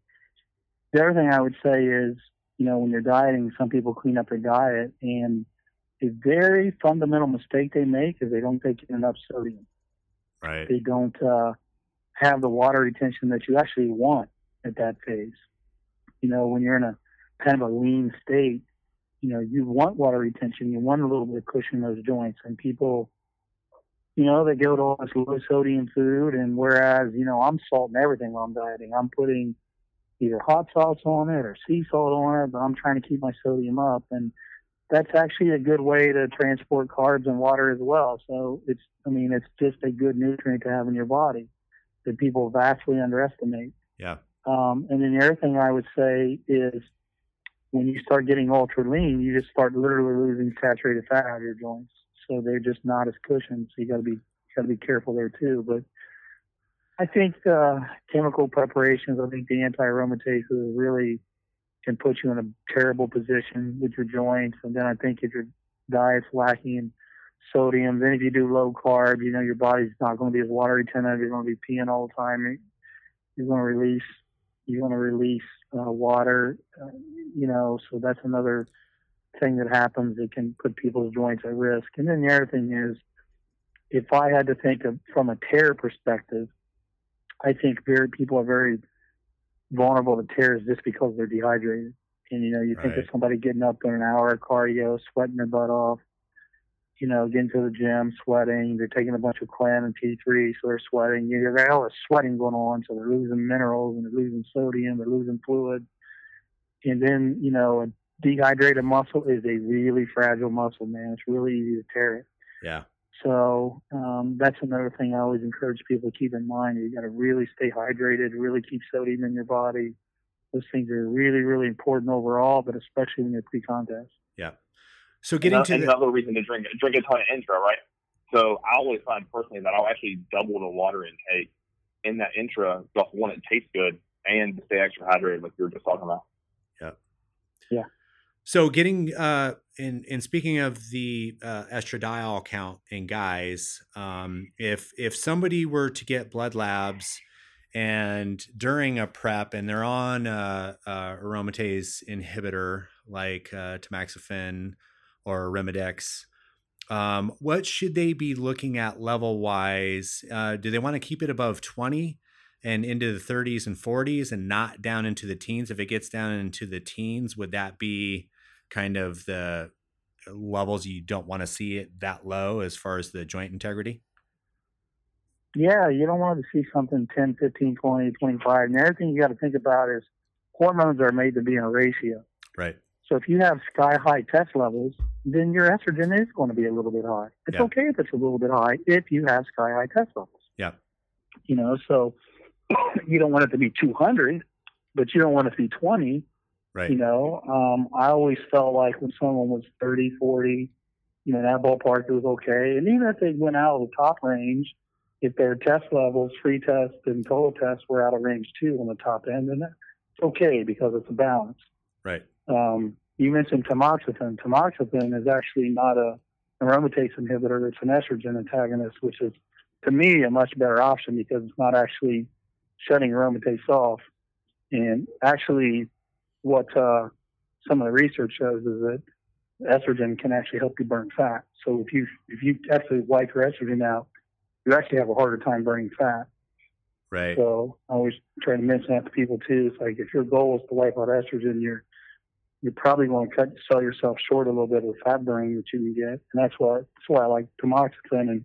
the other thing I would say is, when you're dieting, some people clean up their diet, and a very fundamental mistake they make is they don't take in enough sodium. Right. They don't have the water retention that you actually want at that phase. When you're in a kind of a lean state, you want water retention. You want a little bit of cushion in those joints. And people, they go to all this low sodium food. And whereas, I'm salting everything when I'm dieting. I'm putting either hot sauce on it or sea salt on it, but I'm trying to keep my sodium up. And that's actually a good way to transport carbs and water as well. So it's just a good nutrient to have in your body that people vastly underestimate. Yeah. And then the other thing I would say is, when you start getting ultra lean, you just start literally losing saturated fat out of your joints. So they're just not as cushioned. So you got to be careful there too. But I think chemical preparations, I think the anti-aromatases really can put you in a terrible position with your joints. And then I think if your diet's lacking in sodium, then if you do low carb, your body's not going to be as water retentive. You're going to be peeing all the time. You're going to release water, so that's another thing that happens that can put people's joints at risk. And then the other thing is, if I had to think of from a tear perspective, I think people are very vulnerable to tears just because they're dehydrated. And, you think of somebody getting up in an hour of cardio, sweating their butt off, getting to the gym, sweating. They're taking a bunch of Clan and T3, so they're sweating. They got all this sweating going on, so they're losing minerals and they're losing sodium, they're losing fluid. And then, a dehydrated muscle is a really fragile muscle, man. It's really easy to tear it. Yeah. So that's another thing I always encourage people to keep in mind. You got to really stay hydrated, really keep sodium in your body. Those things are really, really important overall, but especially when you're pre-contest. Yeah. So getting to another reason to drink a ton of intra, right? So I always find personally that I'll actually double the water intake in that intra, just one, it tastes good, and stay extra hydrated, like you were just talking about. Yeah. Yeah. So getting in speaking of the estradiol count in guys, if somebody were to get blood labs and during a prep and they're on a aromatase inhibitor like tamoxifen or Arimidex, what should they be looking at level wise? Do they want to keep it above 20 and into the 30s and 40s and not down into the teens? If it gets down into the teens, would that be kind of the levels you don't want to see it that low as far as the joint integrity? Yeah, you don't want to see something 10, 15, 20, 25. And the other thing you got to think about is hormones are made to be in a ratio. Right. So if you have sky-high test levels, then your estrogen is going to be a little bit high. It's okay if it's a little bit high if you have sky-high test levels. Yeah. You know, so you don't want it to be 200, but you don't want it to be 20. Right. You know, I always felt like when someone was 30, 40, you know, that ballpark, it was okay. And even if they went out of the top range, if their test levels, free test and total test, were out of range too on the top end, then that's okay because it's a balance. Right. You mentioned tamoxifen. Tamoxifen is actually not an aromatase inhibitor. It's an estrogen antagonist, which is, to me, a much better option because it's not actually shutting aromatase off. And actually what some of the research shows is that estrogen can actually help you burn fat. So if you actually wipe your estrogen out, you actually have a harder time burning fat. Right. So I always try to mention that to people too. It's like if your goal is to wipe out estrogen, you're probably going to sell yourself short a little bit of the fat burning that you can get. And that's why I like tamoxifen,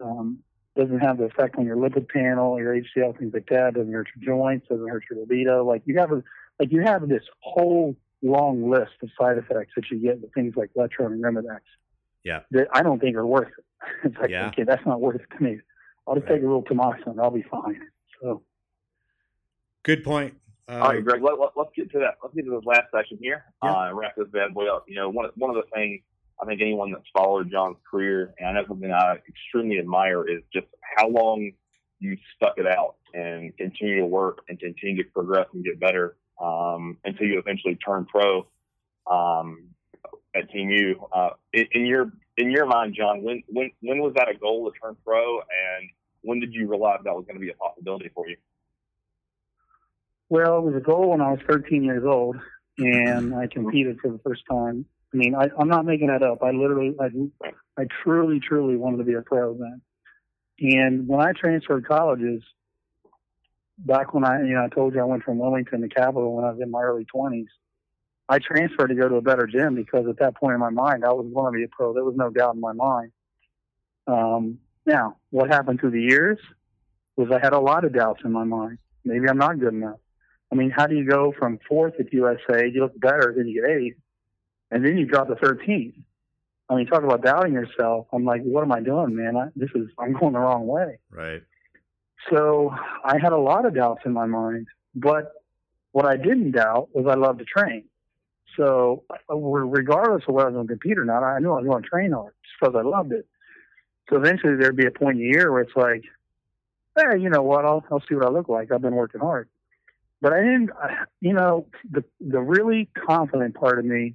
and doesn't have the effect on your lipid panel, your HDL, things like that. Doesn't hurt your joints, doesn't hurt your libido. Like you have this whole long list of side effects that you get with things like Letron and Arimidex. Yeah. That I don't think are worth it. It's like, okay, that's not worth it to me. I'll just take a little tamoxifen. I'll be fine. So. Good point. All right, Greg, let's get to that. Let's get to this last section here and wrap this bad boy up. You know, one of the things I think anyone that's followed John's career, and I know something I extremely admire, is just how long you stuck it out and continue to work and continue to progress and get better until you eventually turn pro at Team U. In your mind, John, when was that a goal to turn pro, and when did you realize that was going to be a possibility for you? Well, it was a goal when I was 13 years old, and I competed for the first time. I mean, I'm not making that up. I truly wanted to be a pro then. And when I transferred colleges, back when I told you I went from Wilmington to Capital when I was in my early 20s, I transferred to go to a better gym because at that point in my mind, I was going to be a pro. There was no doubt in my mind. Now, what happened through the years was I had a lot of doubts in my mind. Maybe I'm not good enough. I mean, how do you go from 4th at USA, you look better, then you get 8th, and then you drop to 13th? I mean, talk about doubting yourself. I'm like, what am I doing, man? I'm going the wrong way. Right. So I had a lot of doubts in my mind, but what I didn't doubt was I loved to train. So regardless of whether I was going to compete or not, I knew I was going to train hard just because I loved it. So eventually there'd be a point in the year where it's like, hey, you know what, I'll see what I look like. I've been working hard. But I didn't, you know, the really confident part of me,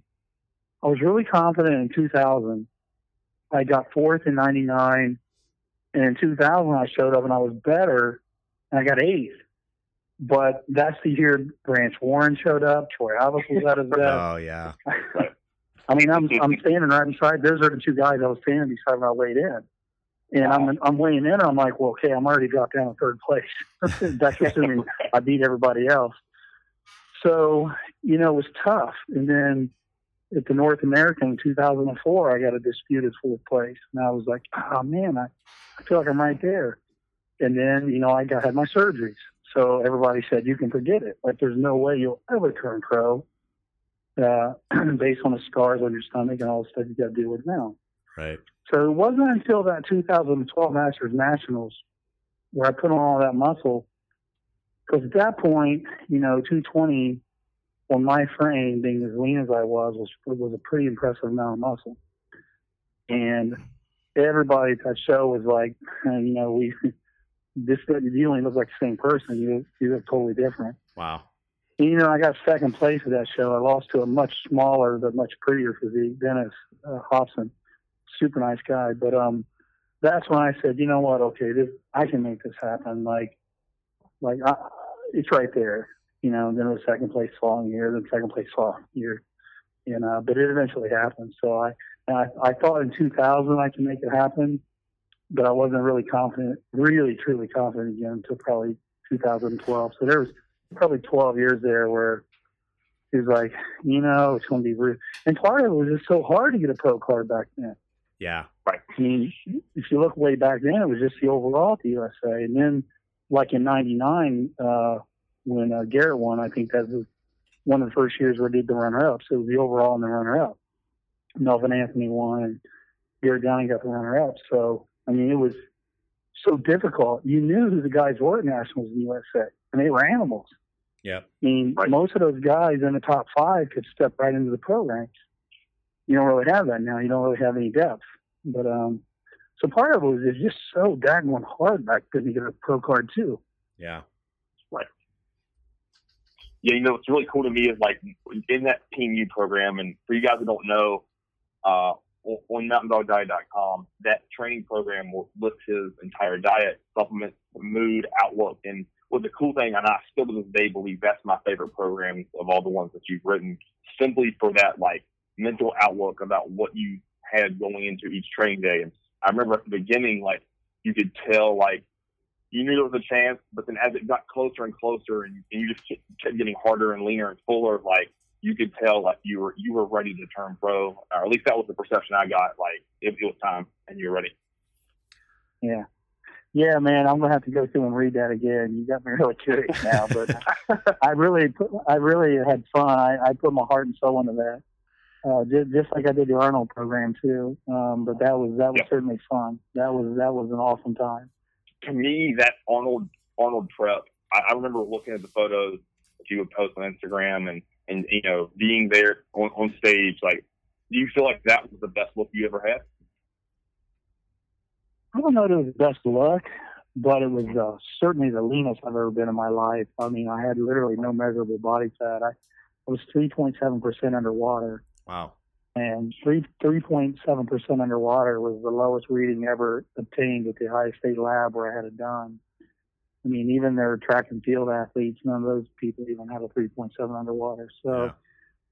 I was really confident in 2000. I got 4th in 99, and in 2000 I showed up and I was better, and I got 8th. But that's the year Branch Warren showed up. Troy Alvis was at his best. Oh, yeah. I mean, I'm standing right beside. Those are the two guys I was standing beside when I weighed in. And I'm weighing in, and I'm like, well, okay, I'm already dropped down to 3rd place. That's assuming I beat everybody else. So, you know, it was tough. And then at the North American in 2004, I got a disputed 4th place. And I was like, oh, man, I feel like I'm right there. And then, you know, I had my surgeries. So everybody said, you can forget it. Like, there's no way you'll ever turn pro based on the scars on your stomach and all the stuff you got to deal with now. Right. So it wasn't until that 2012 Masters Nationals where I put on all that muscle, because at that point, you know, 220 on my frame, being as lean as I was a pretty impressive amount of muscle. And everybody at that show was like, you know, you only look like the same person. You look totally different. Wow. And, you know, I got 2nd place at that show. I lost to a much smaller but much prettier physique, Dennis Hobson. Super nice guy. But that's when I said, you know what, okay, I can make this happen. Like, it's right there. You know, and then it was 2nd place following year, then 2nd place following year. You know, but it eventually happened. So I thought in 2000 I could make it happen, but I wasn't really confident, really truly confident again until probably 2012. So there was probably 12 years there where it was like, you know, it's going to be rude. And part of it was just so hard to get a pro card back then. Yeah. Right. I mean, if you look way back then, it was just the overall at the USA. And then, like in 99, when Garrett won, I think that was one of the first years where I did the runner-up. So it was the overall and the runner-up. Melvin Anthony won, and Garrett Downing got the runner-up. So, I mean, it was so difficult. You knew who the guys were at Nationals in the USA, and they were animals. Yeah. I mean, most of those guys in the top five could step right into the pro ranks. You don't really have that now. You don't really have any depth. But so part of it was just so daggone hard back then to get a pro card too. Yeah. Right. Yeah, you know, what's really cool to me is, like, in that PMU program, and for you guys that don't know, on MountainDogDiet.com, that training program will list his entire diet, supplements, mood, outlook. And what's the cool thing, and I still to this day believe that's my favorite program of all the ones that you've written, simply for that, like, mental outlook about what you had going into each training day. And I remember at the beginning, like, you could tell, like, you knew there was a chance, but then as it got closer and closer, and you just kept getting harder and leaner and fuller, like, you could tell, like, you were ready to turn pro, or at least that was the perception I got. Like, it was time, and you were ready. Yeah, yeah, man. I'm gonna have to go through and read that again. You got me really curious now, but I really had fun. I put my heart and soul into that, just like I did the Arnold program too. But that was certainly fun. That was an awesome time. To me, that Arnold prep, I remember looking at the photos that you would post on Instagram and you know, being there on stage. Like, do you feel like that was the best look you ever had? I don't know if it was the best look, but it was certainly the leanest I've ever been in my life. I mean, I had literally no measurable body fat. I was 3.7% underwater. Wow. And 3.7% underwater was the lowest reading ever obtained at the Ohio State lab where I had it done. I mean, even their track and field athletes, none of those people even have a 3.7 underwater. So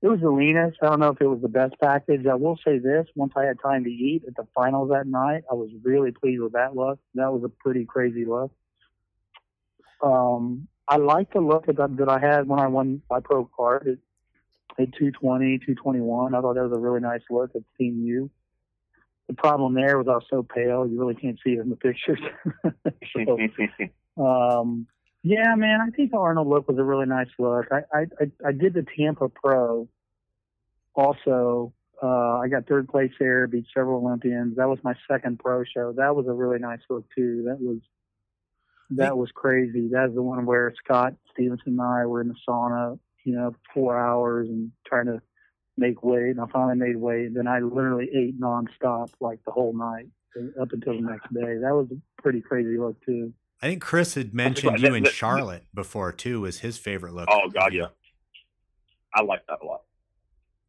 It was the leanest. I don't know if it was the best package. I will say this. Once I had time to eat at the finals that night, I was really pleased with that look. That was a pretty crazy look. I like the look that I had when I won my pro card. At 220, 221. I thought that was a really nice look at CMU. The problem there was I was so pale, you really can't see it in the pictures. So, yeah, man, I think the Arnold look was a really nice look. I did the Tampa Pro also. I got third place there, beat several Olympians. That was my second pro show. That was a really nice look too. That was crazy. That's the one where Scott Stevenson and I were in the sauna, you know, 4 hours and trying to make weight, and I finally made weight. Then I literally ate nonstop like the whole night up until the next day. That was a pretty crazy look too. I think Chris had mentioned you in Charlotte before too was his favorite look. Oh God, yeah, I like that a lot.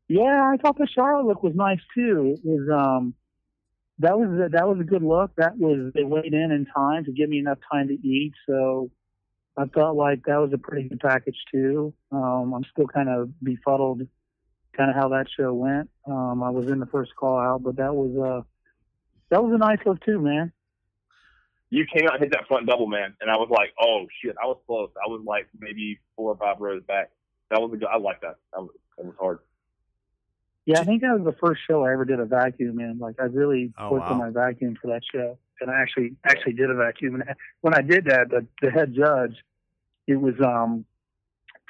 Yeah, I thought the Charlotte look was nice too. It was that was a good look. That was, they weighed in time to give me enough time to eat, so I felt like that was a pretty good package too. I'm still kind of befuddled, kind of how that show went. I was in the first call out, but that was a nice look too, man. You came out and hit that front double, man, and I was like, oh shit, I was close. I was like maybe 4 or 5 rows back. That was a good. I like that. That was hard. Yeah, I think that was the first show I ever did a vacuum in. Like, I really worked on my vacuum for that show. And I actually did a vacuum. And when I did that, the head judge, it was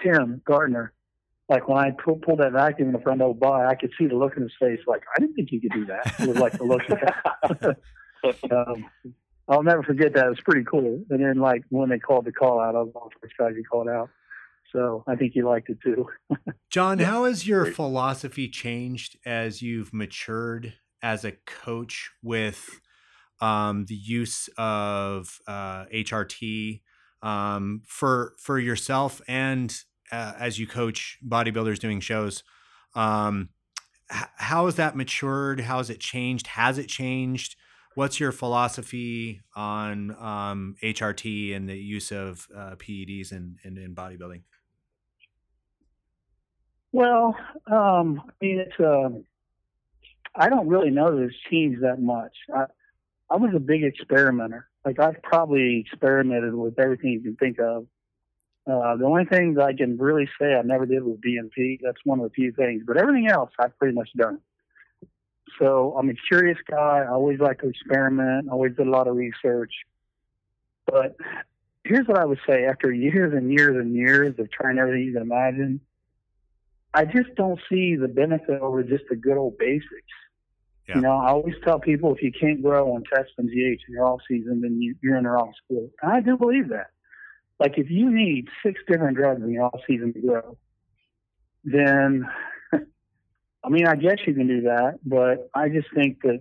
Tim Gardner. Like, when I pulled that vacuum in the front of the bar, I could see the look in his face. Like, I didn't think you could do that. It was like the look of that. I'll never forget that. It was pretty cool. And then, like, when they called the call out, I was the first guy who called out. So I think you liked it too. John, how has your philosophy changed as you've matured as a coach with the use of HRT for yourself and as you coach bodybuilders doing shows? How has that matured? How has it changed? What's your philosophy on HRT and the use of PEDs in bodybuilding? Well, I mean, it's I don't really know that it's changed that much. I was a big experimenter. Like, I've probably experimented with everything you can think of. The only thing that I can really say I never did was DMT. That's one of the few things. But everything else I've pretty much done. So I'm a curious guy. I always like to experiment. I always did a lot of research. But here's what I would say. After years and years and years of trying everything you can imagine, I just don't see the benefit over just the good old basics. Yeah. You know, I always tell people if you can't grow on tests and GH in your off season, then you're in the wrong sport. And I do believe that. Like if you need 6 different drugs in your off season to grow, then I mean, I guess you can do that, but I just think that,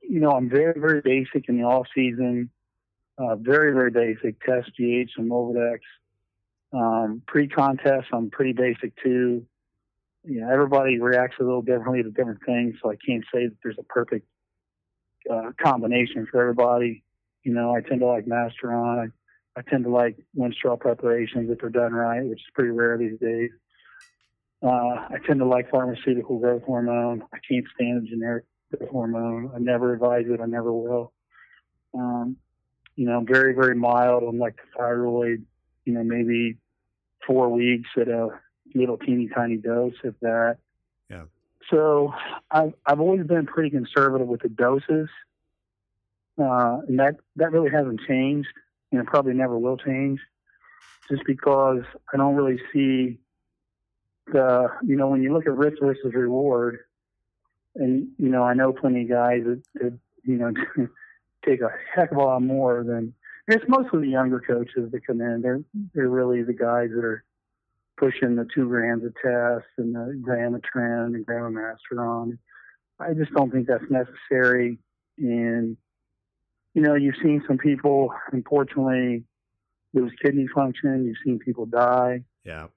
you know, I'm very, very basic in the off season. Very, very basic. Test GH and Movidex. Pre-contest, I'm pretty basic too. You know, everybody reacts a little differently to different things, so I can't say that there's a perfect combination for everybody. You know, I tend to like Masteron. I tend to like Winstrol preparations if they're done right, which is pretty rare these days. I tend to like pharmaceutical growth hormone. I can't stand the generic growth hormone. I never advise it. I never will. You know, very, very mild on like the thyroid, you know, maybe 4 weeks at a little teeny tiny dose of that. Yeah. So I've always been pretty conservative with the doses. And that really hasn't changed, and it probably never will change, just because I don't really see the, you know, when you look at risk versus reward, and, you know, I know plenty of guys that you know, take a heck of a lot more than, it's mostly the younger coaches that come in. They're really the guys that are pushing the 2 grams of test and the gram of trend and gram of Masteron. I just don't think that's necessary. And, you know, you've seen some people, unfortunately, lose kidney function. You've seen people die. Yeah.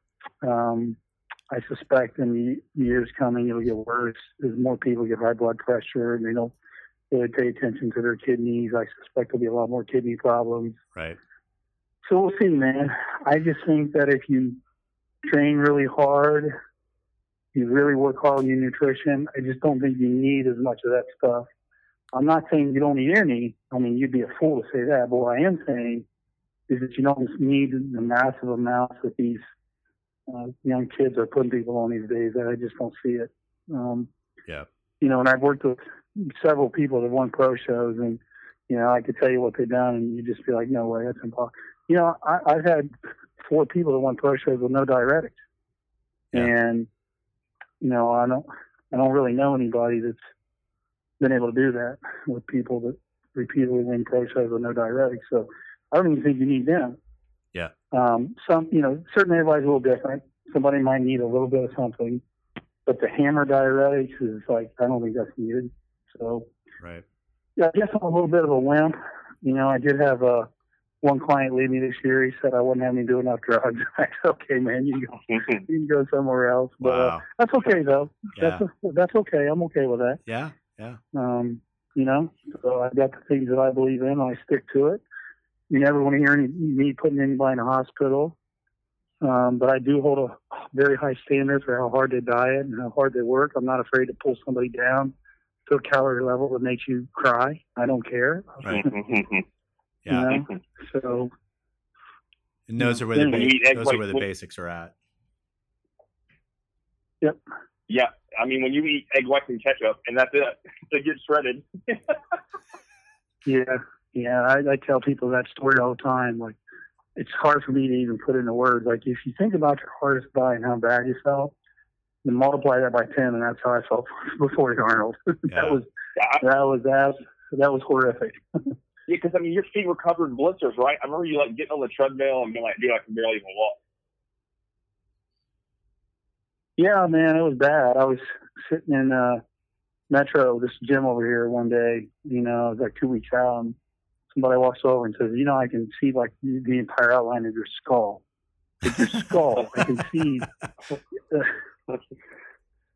I suspect in the years coming, it'll get worse as more people get high blood pressure and they don't really pay attention to their kidneys. I suspect there'll be a lot more kidney problems. Right. So we'll see, man. I just think that if you train really hard, you really work hard on your nutrition, I just don't think you need as much of that stuff. I'm not saying you don't need any. I mean, you'd be a fool to say that. But what I am saying is that you don't need the massive amounts that these young kids are putting people on these days. I just don't see it. Yeah. You know, and I've worked with several people that won pro shows, and, you know, I could tell you what they've done, and you just be like, no way, that's impossible. You know, I've had 4 people that won pro shows with no diuretics. Yeah. And, you know, I don't really know anybody that's been able to do that with people that repeatedly win pro shows with no diuretics. So I don't even think you need them. Yeah. Some, you know, certainly everybody's a little different. Somebody might need a little bit of something, but the hammer diuretics is like, I don't think that's needed. So, right. Yeah, I guess I'm a little bit of a wimp. You know, I did have one client leave me this year. He said I wouldn't have me do enough drugs. I said, okay, man, you can go somewhere else. But wow. That's okay though. Yeah. That's okay. I'm okay with that. Yeah. Yeah. You know, so I've got the things that I believe in. I stick to it. You never want to hear me putting anybody in a hospital. But I do hold a very high standard for how hard they diet and how hard they work. I'm not afraid to pull somebody down to a calorie level that makes you cry. I don't care. Right. Yeah. You know? So. And those are where the basics are at. Yep. Yeah. I mean, when you eat egg whites and ketchup, and that's it, they get shredded. Yeah. Yeah, I tell people that story all the time. Like, it's hard for me to even put into words. Like, if you think about your hardest buy and how bad you felt, then multiply that by 10, and that's how I felt before the Arnold. Yeah. That was horrific. Yeah, because I mean, your feet were covered in blisters, right? I remember you like getting on the treadmill and being like, dude, I can barely even walk. Yeah, man, it was bad. I was sitting in Metro, this gym over here, one day. You know, it was like 2 weeks out, and somebody walks over and says, you know, I can see like the entire outline of your skull. It's your skull. I can see. And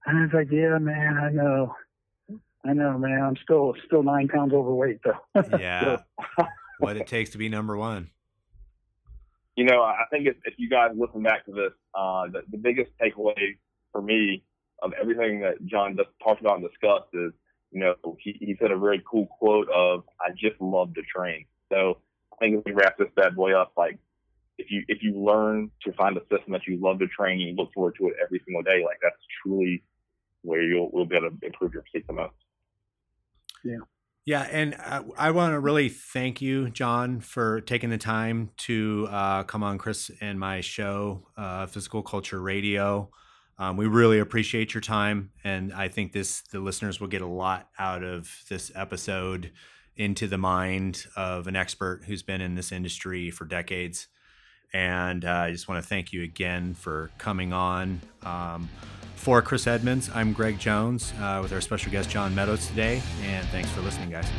I was like, yeah, man, I know, man. I'm still 9 pounds overweight though. Yeah. What it takes to be number one. You know, I think if you guys listen back to this, the biggest takeaway for me of everything that John just talked about and discussed is, you know, he said a very cool quote of, I just love to train. So I think if we wrap this bad boy up, like if you learn to find a system that you love to train and you look forward to it every single day, like that's truly where area, we'll be able to improve your physique the most. Yeah. Yeah. And I want to really thank you, John, for taking the time to come on Chris and my show, Physical Culture Radio. We really appreciate your time. And I think the listeners will get a lot out of this episode into the mind of an expert who's been in this industry for decades. And I just want to thank you again for coming on. For Chris Edmonds, I'm Greg Jones with our special guest, John Meadows, today. And thanks for listening, guys.